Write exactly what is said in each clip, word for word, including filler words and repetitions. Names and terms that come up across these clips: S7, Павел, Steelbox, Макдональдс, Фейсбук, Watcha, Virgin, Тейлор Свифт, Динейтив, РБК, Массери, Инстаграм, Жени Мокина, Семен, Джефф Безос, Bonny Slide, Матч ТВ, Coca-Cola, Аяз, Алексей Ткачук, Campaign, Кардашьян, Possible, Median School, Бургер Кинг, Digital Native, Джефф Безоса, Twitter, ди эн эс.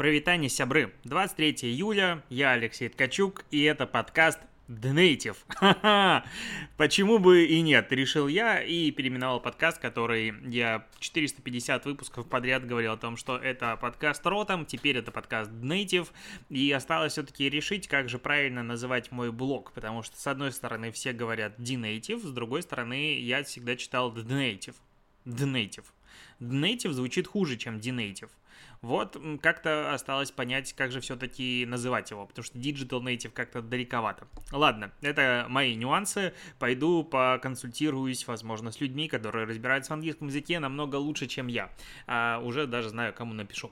Привитание, сябры. двадцать третьего июля, я Алексей Ткачук, и это подкаст Динейтив. Почему бы и нет, решил я и переименовал подкаст, который я четыреста пятьдесят выпусков подряд говорил о том, что это подкаст ротом, теперь это подкаст Динейтив, и осталось все-таки решить, как же правильно называть мой блог, потому что с одной стороны все говорят Динейтив, с другой стороны я всегда читал Динейтив. Динейтив. Динейтив звучит хуже, чем Динейтив. Вот как-то осталось понять, как же все-таки называть его, потому что Digital Native как-то далековато. Ладно, это мои нюансы, пойду поконсультируюсь, возможно, с людьми, которые разбираются в английском языке намного лучше, чем я, а уже даже знаю, кому напишу.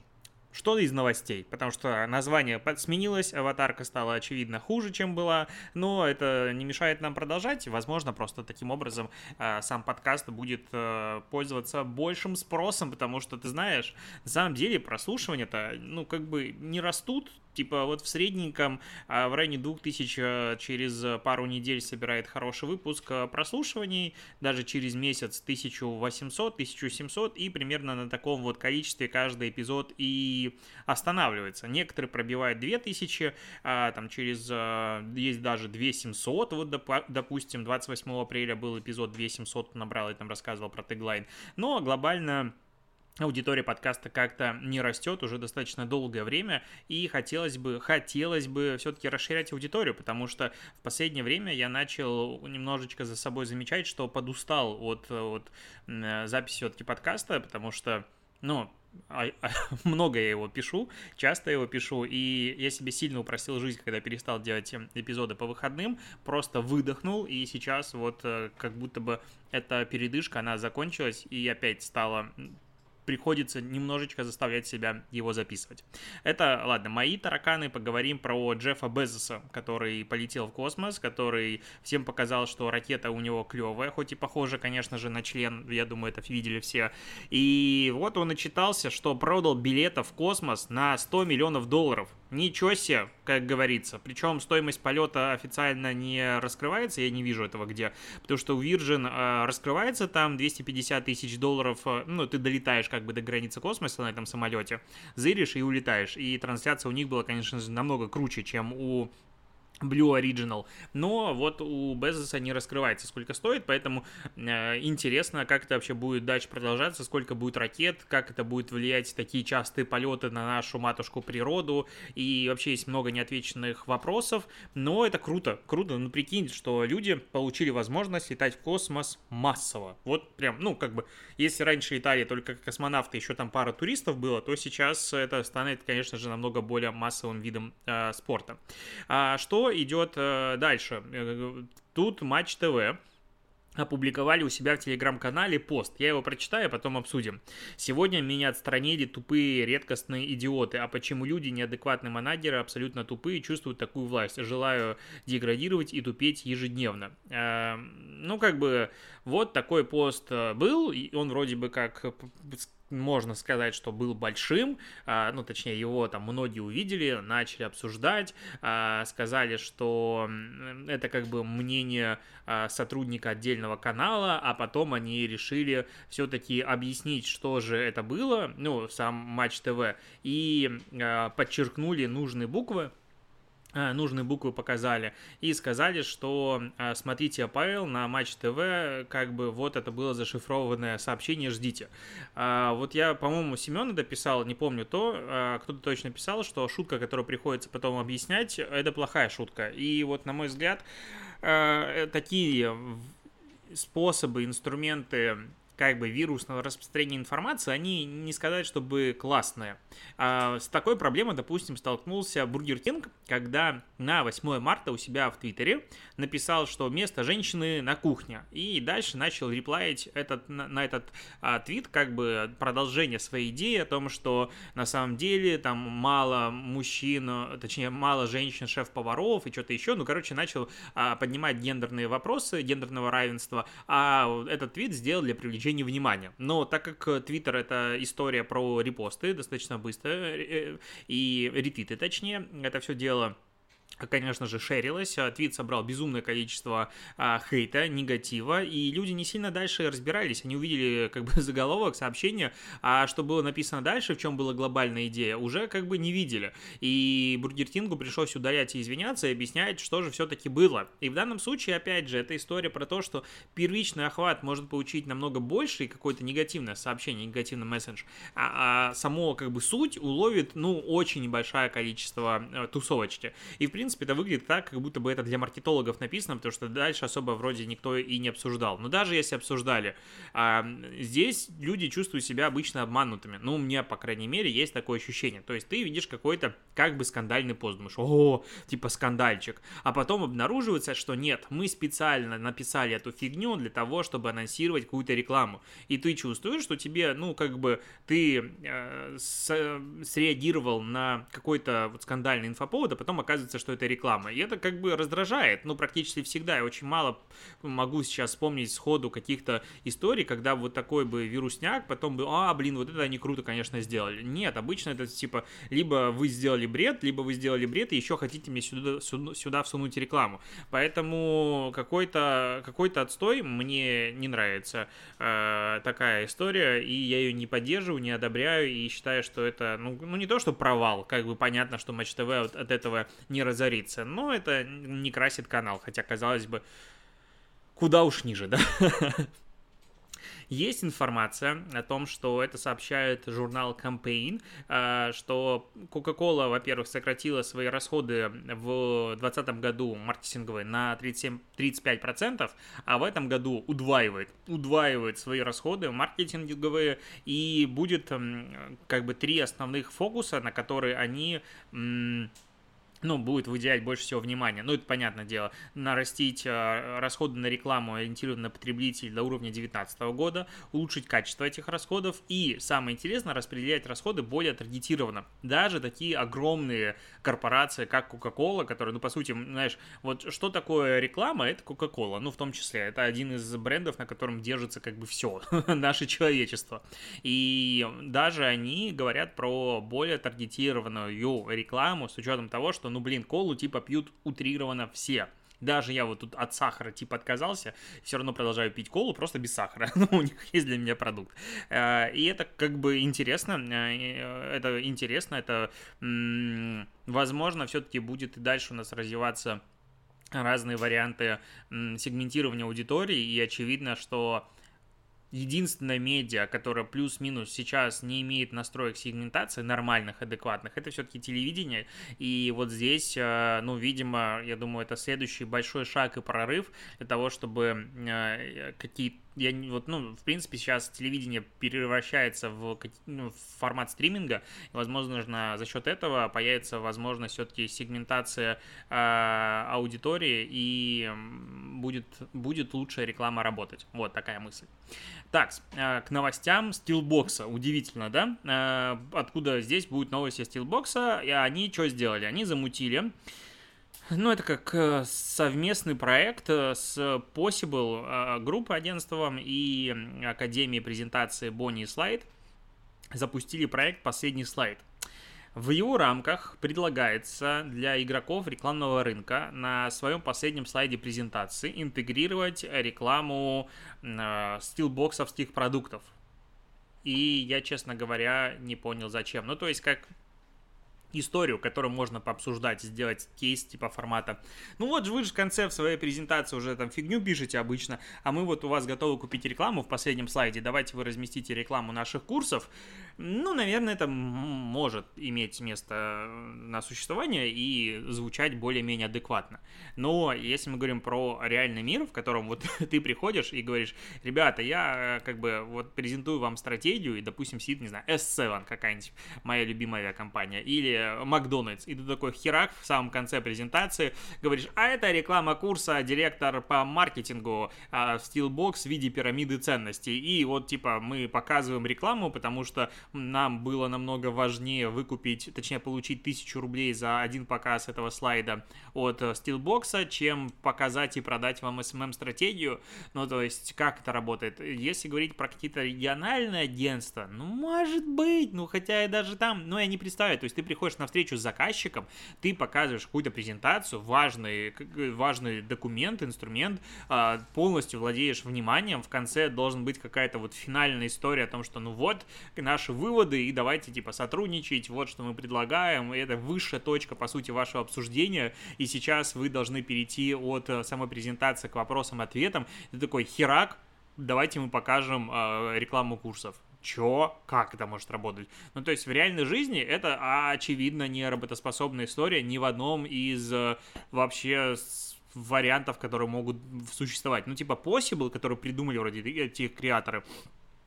Что из новостей? Потому что название сменилось, аватарка стала, очевидно, хуже, чем была, но это не мешает нам продолжать. Возможно, просто таким образом э, сам подкаст будет э, пользоваться большим спросом, потому что, ты знаешь, на самом деле прослушивания-то, ну, как бы не растут. Типа вот в средненьком в районе двух тысяч через пару недель собирает хороший выпуск прослушиваний, даже через месяц тысяча восемьсот - тысяча семьсот, и примерно на таком вот количестве каждый эпизод и останавливается. Некоторые пробивают две тысячи, там через, есть даже две тысячи семьсот, вот допустим двадцать восьмого апреля был эпизод две тысячи семьсот, набрал, я там рассказывал про теглайн, но глобально аудитория подкаста как-то не растет уже достаточно долгое время, и хотелось бы, хотелось бы все-таки расширять аудиторию, потому что в последнее время я начал немножечко за собой замечать, что подустал от, от записи все-таки подкаста, потому что, ну... А, а, много я его пишу, часто его пишу, и я себе сильно упростил жизнь, когда перестал делать эпизоды по выходным, просто выдохнул, и сейчас вот как будто бы эта передышка, она закончилась, и опять стала... приходится немножечко заставлять себя его записывать. Это, ладно, мои тараканы. Поговорим про Джеффа Безоса, который полетел в космос, который всем показал, что ракета у него клевая, хоть и похожа, конечно же, на член, я думаю, это видели все. И вот он отчитался, что продал билетов в космос на сто миллионов долларов. Ничего себе, как говорится. Причем стоимость полета официально не раскрывается, я не вижу этого где, потому что у Virgin раскрывается там двести пятьдесят тысяч долларов, ну, ты долетаешь как как бы до границы космоса на этом самолете, зыришь и улетаешь. И трансляция у них была, конечно же, намного круче, чем у Blue Origin. Но вот у Безоса не раскрывается, сколько стоит, поэтому э, интересно, как это вообще будет дальше продолжаться, сколько будет ракет, как это будет влиять такие частые полеты на нашу матушку природу. И вообще есть много неотвеченных вопросов, но это круто, круто. Ну, прикинь, что люди получили возможность летать в космос массово. Вот прям, ну, как бы, если раньше летали только космонавты, еще там пара туристов было, то сейчас это станет, конечно же, намного более массовым видом э, спорта. А что идет дальше? Тут Матч ТВ опубликовали у себя в телеграм-канале пост. Я его прочитаю, потом обсудим. Сегодня меня отстранили тупые редкостные идиоты. А почему люди, неадекватные менеджеры, абсолютно тупые, чувствуют такую власть? Желаю деградировать и тупеть ежедневно. Э, ну, как бы, вот такой пост был. И он вроде бы как... можно сказать, что был большим, ну, точнее, его там многие увидели, начали обсуждать, сказали, что это как бы мнение сотрудника отдельного канала, а потом они решили все-таки объяснить, что же это было, ну, сам Матч ТВ, и подчеркнули нужные буквы, нужные буквы показали и сказали, что смотрите, Павел, на Матч ТВ, как бы вот это было зашифрованное сообщение, ждите. Вот я, по-моему, Семен это писал, не помню то, кто-то точно писал, что шутка, которую приходится потом объяснять, это плохая шутка. И вот, на мой взгляд, такие способы, инструменты, как бы вирусного распространения информации, они не сказать, чтобы классные. А с такой проблемой, допустим, столкнулся Бургер Кинг, когда на восьмое марта у себя в Твиттере написал, что место женщины на кухне. И дальше начал реплаить этот, на, на этот а, твит, как бы продолжение своей идеи о том, что на самом деле там мало мужчин, точнее мало женщин, шеф-поваров и что-то еще. Ну, короче, начал а, поднимать гендерные вопросы, гендерного равенства. А этот твит сделал для привлечения внимания. Но так как Twitter — это история про репосты, достаточно быстро, и ретвиты точнее, это все дело конечно же, шерилась, твит собрал безумное количество а, хейта, негатива, и люди не сильно дальше разбирались, они увидели как бы заголовок, сообщение, а что было написано дальше, в чем была глобальная идея, уже как бы не видели, и Бургер Кингу пришлось ударять и извиняться, и объяснять, что же все-таки было, и в данном случае, опять же, это история про то, что первичный охват может получить намного больше, и какое-то негативное сообщение, негативный мессендж, а, а само как бы суть уловит, ну, очень небольшое количество а, тусовочки, и в принципе, В принципе, это выглядит так, как будто бы это для маркетологов написано, потому что дальше особо вроде никто и не обсуждал. Но даже если обсуждали, здесь люди чувствуют себя обычно обманутыми. Ну, у меня, по крайней мере, есть такое ощущение. То есть ты видишь какой-то как бы скандальный пост, думаешь, о, типа скандальчик. А потом обнаруживается, что нет, мы специально написали эту фигню для того, чтобы анонсировать какую-то рекламу. И ты чувствуешь, что тебе, ну, как бы ты э, с, среагировал на какой-то вот скандальный инфоповод, а потом оказывается, что это реклама. И это как бы раздражает, ну, практически всегда. Я очень мало могу сейчас вспомнить сходу каких-то историй, когда вот такой бы вирусняк, потом бы, а, блин, вот это они круто, конечно, сделали. Нет, обычно это типа, либо вы сделали бред, либо вы сделали бред, и еще хотите мне сюда, сюда всунуть рекламу. Поэтому какой-то, какой-то отстой, мне не нравится э, такая история, и я ее не поддерживаю, не одобряю, и считаю, что это, ну, ну не то, что провал, как бы понятно, что Матч ТВ от, от этого не разобрался, зариться, но это не красит канал, хотя, казалось бы, куда уж ниже, да? Есть информация о том, что это сообщает журнал Campaign, что Coca-Cola, во-первых, сократила свои расходы в двадцатом году маркетинговые на тридцать семь, тридцать пять процентов, а в этом году удваивает, удваивает свои расходы маркетинговые, и будет как бы три основных фокуса, на которые они... ну, будет выделять больше всего внимания. Ну, это понятное дело. Нарастить э, расходы на рекламу, ориентированную на потребителей до уровня две тысячи девятнадцатого года, улучшить качество этих расходов и, самое интересное, распределять расходы более таргетированно. Даже такие огромные корпорации, как Coca-Cola, которые, ну, по сути, знаешь, вот что такое реклама, это Coca-Cola. Ну, в том числе, это один из брендов, на котором держится как бы все наше человечество. И даже они говорят про более таргетированную рекламу с учетом того, что ну, блин, колу типа пьют утрированно все. Даже я вот тут от сахара типа отказался, все равно продолжаю пить колу, просто без сахара. Ну, у них есть для меня продукт. И это как бы интересно. Это интересно, это, возможно, все-таки будет и дальше у нас развиваться разные варианты сегментирования аудитории. И очевидно, что единственное медиа, которое плюс-минус сейчас не имеет настроек сегментации нормальных, адекватных, это все-таки телевидение. И вот здесь, ну, видимо, я думаю, это следующий большой шаг и прорыв для того, чтобы какие-то... Я, вот, ну, в принципе, сейчас телевидение превращается в, ну, в формат стриминга. И, возможно, за счет этого появится возможность все-таки сегментация э, аудитории и будет, будет лучшая реклама работать. Вот такая мысль. Так, э, к новостям Steelbox. Удивительно, да? Э, откуда здесь будут новости Steelbox? И они что сделали? Они замутили... Ну, это как совместный проект с Possible, группой агентством и Академией презентации Bonny Slide запустили проект «Последний слайд». В его рамках предлагается для игроков рекламного рынка на своем последнем слайде презентации интегрировать рекламу стилбоксовских продуктов. И я, честно говоря, не понял, зачем. Ну, то есть, как... историю, которую можно пообсуждать, сделать кейс типа формата. Ну вот же вы же в конце в своей презентации уже там фигню пишете обычно, а мы вот у вас готовы купить рекламу в последнем слайде, давайте вы разместите рекламу наших курсов. Ну, наверное, это может иметь место на существование и звучать более-менее адекватно. Но если мы говорим про реальный мир, в котором вот ты приходишь и говоришь, ребята, я как бы вот презентую вам стратегию, и, допустим, сидит, не знаю, эс семь какая-нибудь, моя любимая авиакомпания, или Макдональдс, и ты такой херак в самом конце презентации говоришь, а это реклама курса директор по маркетингу в Steelbox в виде пирамиды ценностей, и вот типа мы показываем рекламу, потому что нам было намного важнее выкупить, точнее получить тысячу рублей за один показ этого слайда от Steelbox, чем показать и продать вам эс эм эм-стратегию. Ну то есть как это работает? Если говорить про какие-то региональные агентства, ну может быть, ну хотя и даже там, ну я не представляю, то есть ты приходишь выходишь на встречу с заказчиком, ты показываешь какую-то презентацию, важный, важный документ, инструмент, полностью владеешь вниманием, в конце должен быть какая-то вот финальная история о том, что ну вот наши выводы, и давайте типа сотрудничать, вот что мы предлагаем, и это высшая точка, по сути, вашего обсуждения, и сейчас вы должны перейти от самой презентации к вопросам и ответам, ты такой херак, давайте мы покажем э, рекламу курсов. Чё? Как это может работать? Ну, то есть в реальной жизни это, очевидно, не работоспособная история ни в одном из э, вообще вариантов, которые могут существовать. Ну, типа Possible, которые придумали вроде этих креаторы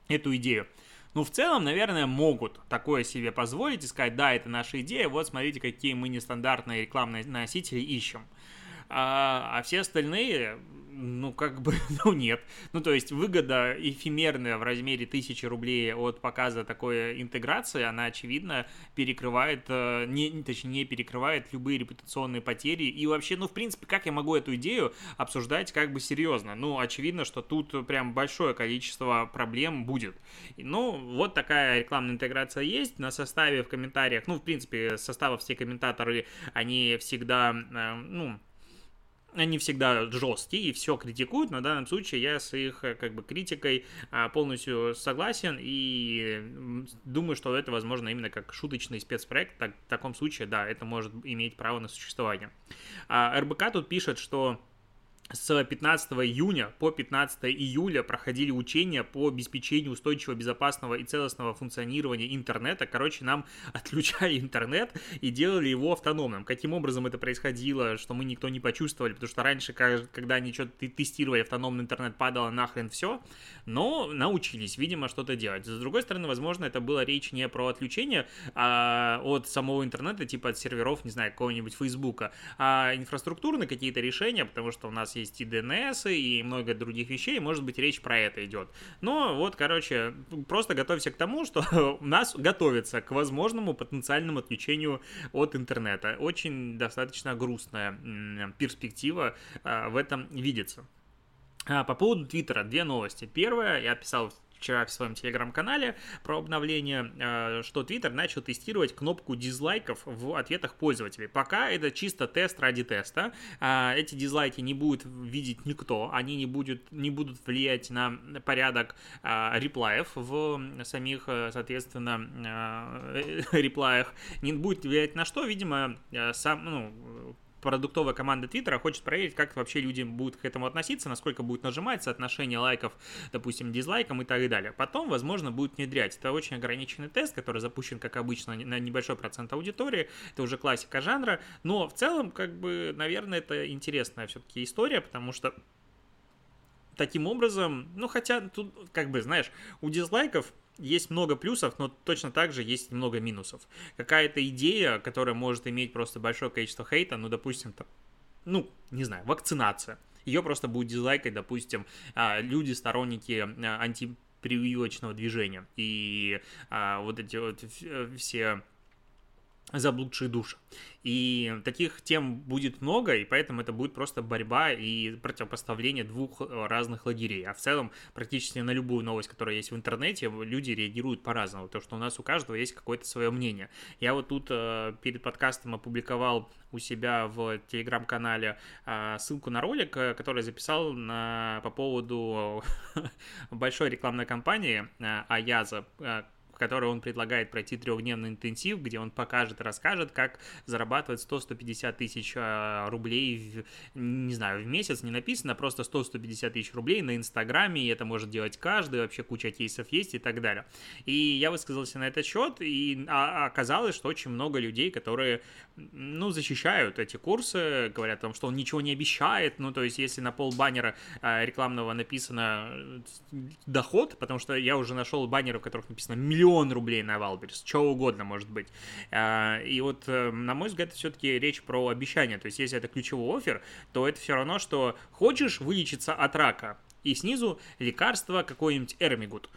эту идею. Ну, в целом, наверное, могут такое себе позволить и сказать, да, это наша идея, вот смотрите, какие мы нестандартные рекламные носители ищем. А, а все остальные... Ну, как бы, ну, нет. Ну, то есть, выгода эфемерная в размере тысячи рублей от показа такой интеграции, она, очевидно, перекрывает, не, точнее, перекрывает любые репутационные потери. И вообще, ну, в принципе, как я могу эту идею обсуждать как бы серьезно? Ну, очевидно, что тут прям большое количество проблем будет. Ну, вот такая рекламная интеграция есть. На составе в комментариях, ну, в принципе, состава все комментаторы, они всегда, ну... Они всегда жесткие и все критикуют. На данном случае я с их как бы критикой полностью согласен и думаю, что это возможно именно как шуточный спецпроект. Так, в таком случае, да, это может иметь право на существование. А эр бэ ка тут пишет, что с пятнадцатого июня по пятнадцатого июля проходили учения по обеспечению устойчивого, безопасного и целостного функционирования интернета. Короче, нам отключали интернет и делали его автономным. Каким образом это происходило, что мы никто не почувствовали, потому что раньше, когда они что-то тестировали, автономный интернет падало нахрен все, но научились, видимо, что-то делать. С другой стороны, возможно, это была речь не про отключение а от самого интернета, типа от серверов, не знаю, какого-нибудь Фейсбука, а инфраструктурные какие-то решения, потому что у нас есть есть и ди эн эс, и много других вещей, может быть, речь про это идет. Но вот, короче, просто готовься к тому, что у нас готовится к возможному потенциальному отключению от интернета. Очень достаточно грустная перспектива в этом видится. По поводу Твиттера две новости. Первая, я писал вчера в своем телеграм-канале про обновление, что Twitter начал тестировать кнопку дизлайков в ответах пользователей. Пока это чисто тест ради теста. Эти дизлайки не будет видеть никто, они не, будет, не будут влиять на порядок реплаев в самих, соответственно, реплаях. Не будет влиять на что, видимо, сам... Ну, продуктовая команда Твиттера хочет проверить, как вообще люди будут к этому относиться, насколько будет нажимать соотношение лайков, допустим, дизлайкам и так далее. Потом, возможно, будет внедрять. Это очень ограниченный тест, который запущен, как обычно, на небольшой процент аудитории. Это уже классика жанра. Но в целом, как бы, наверное, это интересная все-таки история, потому что таким образом, ну, хотя тут, как бы, знаешь, у дизлайков есть много плюсов, но точно так же есть много минусов. Какая-то идея, которая может иметь просто большое количество хейта, ну, допустим, там, ну, не знаю, вакцинация. Ее просто будет дизлайкать, допустим, люди, сторонники антипрививочного движения. И вот эти вот все... заблудшие души. И таких тем будет много, и поэтому это будет просто борьба и противопоставление двух разных лагерей. А в целом практически на любую новость, которая есть в интернете, люди реагируют по-разному, потому что у нас у каждого есть какое-то свое мнение. Я вот тут э, перед подкастом опубликовал у себя в телеграм-канале э, ссылку на ролик, который записал на, по поводу большой рекламной кампании э, Аяза, э, в которой он предлагает пройти трехдневный интенсив, где он покажет и расскажет, как зарабатывать сто-сто пятьдесят тысяч рублей, в, не знаю, в месяц, не написано, просто сто-сто пятьдесят тысяч рублей на Инстаграме, и это может делать каждый, вообще куча кейсов есть и так далее. И я высказался на этот счет, и оказалось, что очень много людей, которые, ну, защищают эти курсы, говорят о том, что он ничего не обещает, ну, то есть, если на пол баннера рекламного написано доход, потому что я уже нашел баннеры, в которых написано миллион, рублей на Валберс, что угодно может быть. И вот, на мой взгляд, это все-таки речь про обещание. То есть, если это ключевой оффер, то это все равно, что хочешь вылечиться от рака, и снизу лекарство какой-нибудь Эрмигут.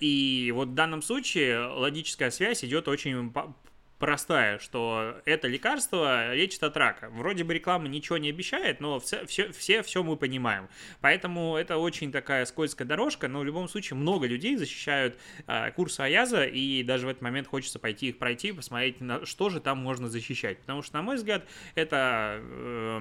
И вот в данном случае логическая связь идет очень простая, что это лекарство лечит от рака. Вроде бы реклама ничего не обещает, но все, все, все, все мы понимаем. Поэтому это очень такая скользкая дорожка, но в любом случае много людей защищают э, курсы Аяза, и даже в этот момент хочется пойти их пройти, посмотреть, на, что же там можно защищать. Потому что, на мой взгляд, это э,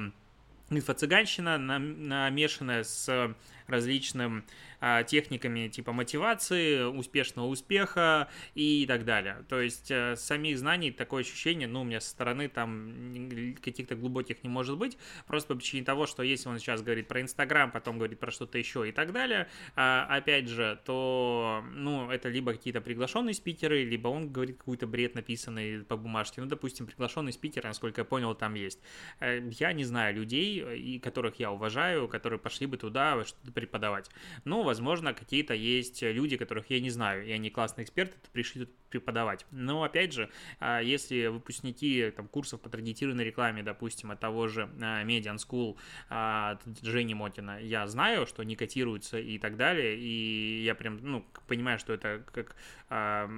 инфо-цыганщина, намешанная с различным а, техниками типа мотивации, успешного успеха и так далее. То есть а, самих знаний такое ощущение, ну, у меня со стороны там каких-то глубоких не может быть, просто по причине того, что если он сейчас говорит про Инстаграм, потом говорит про что-то еще и так далее, а, опять же, то, ну, это либо какие-то приглашенные спикеры, либо он говорит какой-то бред, написанный по бумажке. Ну, допустим, приглашенный спикер, насколько я понял, там есть. Я не знаю людей, которых я уважаю, которые пошли бы туда, что преподавать. Ну, возможно, какие-то есть люди, которых я не знаю, и они классные эксперты, пришли тут преподавать. Но, опять же, если выпускники там, курсов по таргетированной рекламе, допустим, от того же Median School, от Жени Мокина, я знаю, что они котируются и так далее, и я прям, ну, понимаю, что это как э,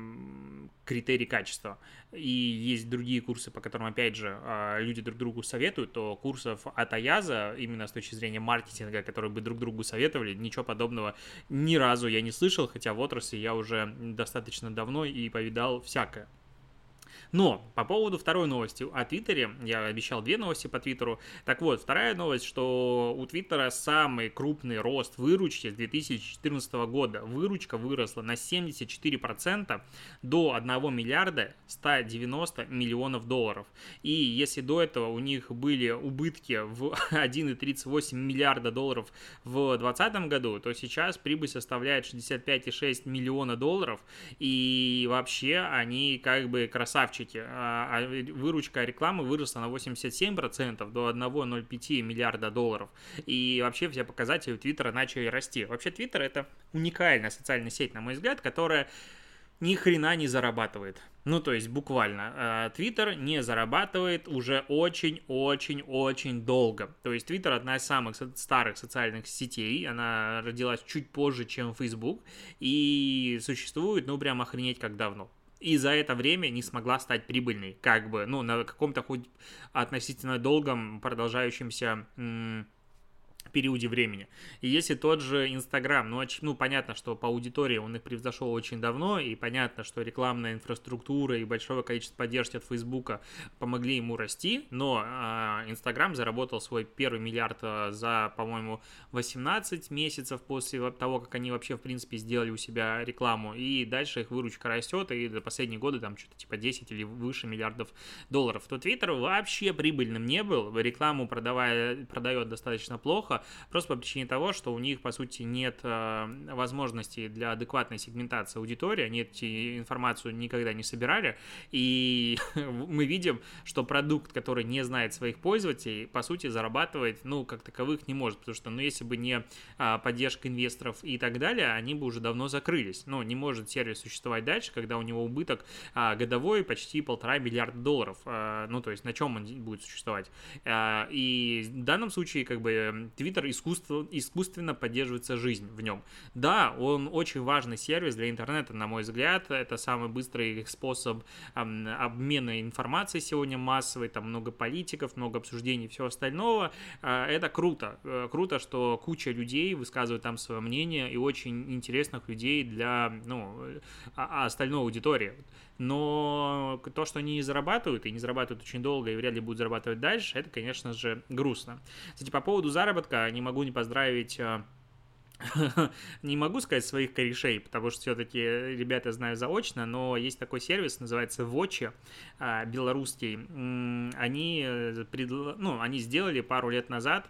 критерий качества. И есть другие курсы, по которым, опять же, люди друг другу советуют, то курсов от Аяза, именно с точки зрения маркетинга, которые бы друг другу советовали, ничего подобного ни разу я не слышал, хотя в отрасли я уже достаточно давно и повидал всякое. Но по поводу второй новости о Твиттере, я обещал две новости по Твиттеру. Так вот, вторая новость, что у Твиттера самый крупный рост выручки с две тысячи четырнадцатого года. Выручка выросла на семьдесят четыре процента до один миллиард сто девяносто миллионов долларов. И если до этого у них были убытки в один целых тридцать восемь миллиарда долларов в две тысячи двадцатом году, то сейчас прибыль составляет шестьдесят пять целых шесть миллиона долларов. И вообще они как бы красавчики. Выручка рекламы выросла на восемьдесят семь процентов до один целых ноль пять миллиарда долларов. И вообще все показатели у Твиттера начали расти. Вообще Твиттер — это уникальная социальная сеть, на мой взгляд, которая ни хрена не зарабатывает. Ну, то есть, буквально, Twitter не зарабатывает уже очень-очень-очень долго. То есть, Twitter одна из самых старых социальных сетей, она родилась чуть позже, чем Facebook, и существует, ну, прям охренеть как давно. И за это время не смогла стать прибыльной, как бы, ну, на каком-то хоть относительно долгом продолжающемся м- периоде времени. И если тот же Инстаграм, ну, ну, понятно, что по аудитории он их превзошел очень давно, и понятно, что рекламная инфраструктура и большое количество поддержки от Фейсбука помогли ему расти, но Инстаграм э, заработал свой первый миллиард за, по-моему, восемнадцать месяцев после того, как они вообще, в принципе, сделали у себя рекламу, и дальше их выручка растет, и до последние годы там что-то типа десять или выше миллиардов долларов. То Твиттер вообще прибыльным не был, рекламу продавая, продает достаточно плохо, просто по причине того, что у них, по сути, нет э, возможности для адекватной сегментации аудитории, они эту информацию никогда не собирали, и мы видим, что продукт, который не знает своих пользователей, по сути, зарабатывать, ну, как таковых не может, потому что, ну, если бы не э, поддержка инвесторов и так далее, они бы уже давно закрылись, ну, не может сервис существовать дальше, когда у него убыток э, годовой почти полтора миллиарда долларов, э, ну, то есть, на чем он будет существовать, э, и в данном случае, как бы, Твиттер искусственно, искусственно поддерживается жизнь в нем. Да, он очень важный сервис для интернета, на мой взгляд. Это самый быстрый способ эм, обмена информацией сегодня массовой. Там много политиков, много обсуждений и всего остального. Э, это круто. Э, круто, что куча людей высказывает там свое мнение и очень интересных людей для, ну, остальной аудитории. Но то, что они не зарабатывают, и не зарабатывают очень долго, и вряд ли будут зарабатывать дальше, это, конечно же, грустно. Кстати, по поводу заработка не могу не поздравить... Не могу сказать своих корешей, потому что все-таки ребята знаю заочно, но есть такой сервис, называется Watcha, белорусский. Они, ну, они сделали пару лет назад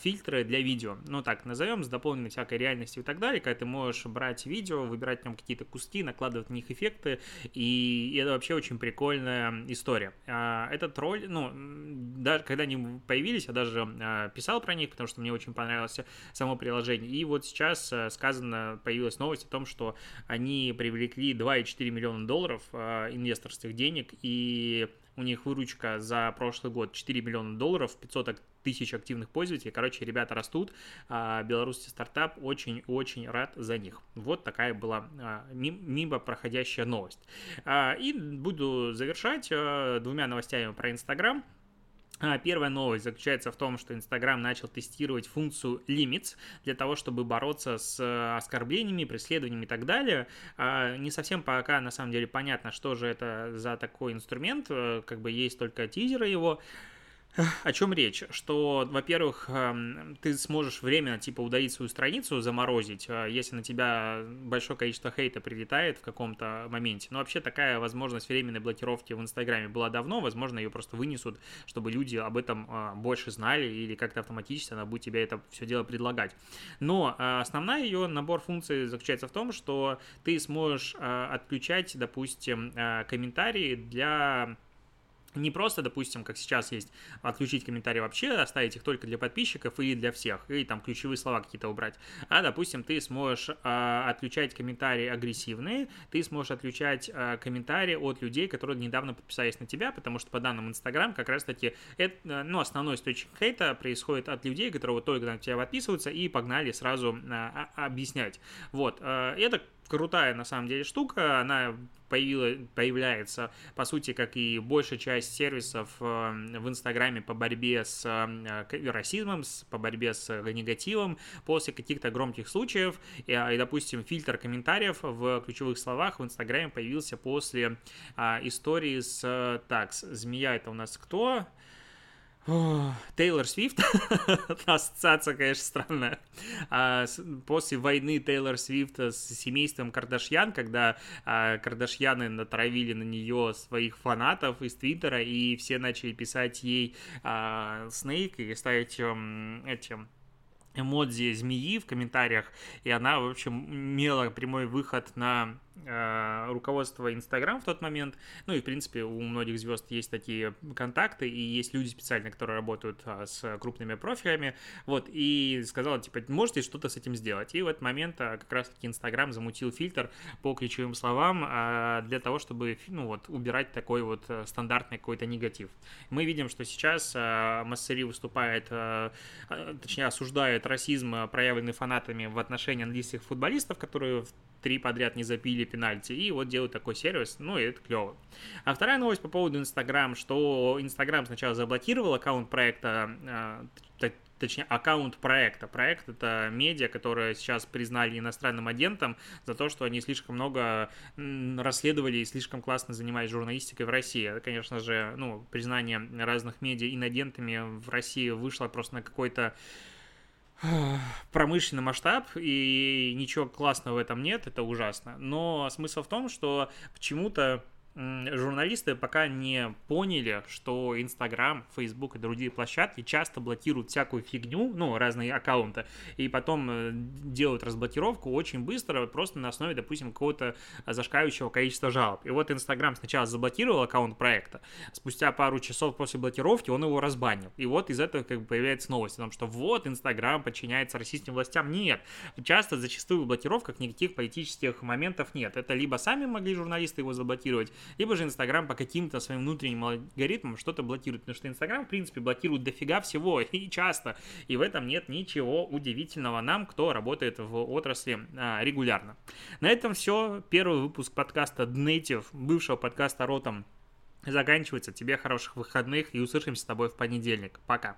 фильтры для видео, ну так назовем, с дополненной всякой реальностью и так далее, когда ты можешь брать видео, выбирать в нем какие-то куски, накладывать на них эффекты, и это вообще очень прикольная история. Этот ролик, ну, даже когда они появились, я даже писал про них, потому что мне очень понравилось само приложение. И вот сейчас сказано, появилась новость о том, что они привлекли два целых четыре десятых миллиона долларов инвесторских денег, и у них выручка за прошлый год четыре миллиона долларов, пятьсот тысяч активных пользователей. Короче, ребята растут, белорусский стартап, очень-очень рад за них. Вот такая была мимо проходящая новость. И буду завершать двумя новостями про Инстаграм. Первая новость заключается в том, что Инстаграм начал тестировать функцию Limits для того, чтобы бороться с оскорблениями, преследованиями и так далее. Не совсем пока, на самом деле, понятно, что же это за такой инструмент, как бы есть только тизеры его. О чем речь? Что, во-первых, ты сможешь временно, типа, удалить свою страницу, заморозить, если на тебя большое количество хейта прилетает в каком-то моменте. Но вообще такая возможность временной блокировки в Инстаграме была давно, возможно, ее просто вынесут, чтобы люди об этом больше знали или как-то автоматически она будет тебе это все дело предлагать. Но основная ее набор функций заключается в том, что ты сможешь отключать, допустим, комментарии для... Не просто, допустим, как сейчас есть, отключить комментарии вообще, оставить их только для подписчиков или для всех, или там ключевые слова какие-то убрать. А, допустим, ты сможешь э, отключать комментарии агрессивные, ты сможешь отключать э, комментарии от людей, которые недавно подписались на тебя, потому что по данным Инстаграм как раз-таки это, ну, основной источник хейта происходит от людей, которые вот только на тебя подписываются и погнали сразу э, объяснять. Вот, э, это... крутая, на самом деле, штука, она появила, появляется, по сути, как и большая часть сервисов в Инстаграме по борьбе с расизмом, по борьбе с негативом после каких-то громких случаев, и, и, допустим, фильтр комментариев в ключевых словах в Инстаграме появился после а, истории с, так, змея это у нас кто? Тейлор Свифт, ассоциация, конечно, странная. А, с, после войны Тейлор Свифт с семейством Кардашьян, когда а, Кардашьяны натравили на нее своих фанатов из Твиттера, и все начали писать ей а, Снейк и ставить эм, этим... эмодзи змеи в комментариях, и она, в общем, имела прямой выход на э, руководство Инстаграм в тот момент. Ну и, в принципе, у многих звезд есть такие контакты, и есть люди специально, которые работают а, с крупными профилями, вот, и сказала, типа, можете что-то с этим сделать. И в этот момент а, как раз-таки Инстаграм замутил фильтр по ключевым словам а, для того, чтобы, ну вот, убирать такой вот стандартный какой-то негатив. Мы видим, что сейчас а, Массери выступает, а, а, точнее, осуждает расизм, проявленный фанатами в отношении английских футболистов, которые в три подряд не забили пенальти, и вот делают такой сервис, ну и это клево. А вторая новость по поводу Инстаграм, что Инстаграм сначала заблокировал аккаунт проекта, точнее, аккаунт проекта. Проект — это медиа, которые сейчас признали иностранным агентом за то, что они слишком много расследовали и слишком классно занимались журналистикой в России. Это, конечно же, ну, признание разных медиа инагентами в России вышло просто на какой-то промышленный масштаб, и ничего классного в этом нет, это ужасно. Но смысл в том, что почему-то журналисты пока не поняли, что Инстаграм, Фейсбук и другие площадки часто блокируют всякую фигню, ну, разные аккаунты, и потом делают разблокировку очень быстро, просто на основе, допустим, какого-то зашкаливающего количества жалоб. И вот Инстаграм сначала заблокировал аккаунт проекта, спустя пару часов после блокировки он его разбанил. И вот из этого как бы появляется новость о том, что вот Инстаграм подчиняется российским властям. Нет. Часто, зачастую в блокировках никаких политических моментов нет. Это либо сами могли журналисты его заблокировать, либо же Инстаграм по каким-то своим внутренним алгоритмам что-то блокирует, потому что Инстаграм, в принципе, блокирует дофига всего и часто, и в этом нет ничего удивительного нам, кто работает в отрасли а, регулярно. На этом все. Первый выпуск подкаста Native, бывшего подкаста Ротом, заканчивается. Тебе хороших выходных и услышимся с тобой в понедельник. Пока.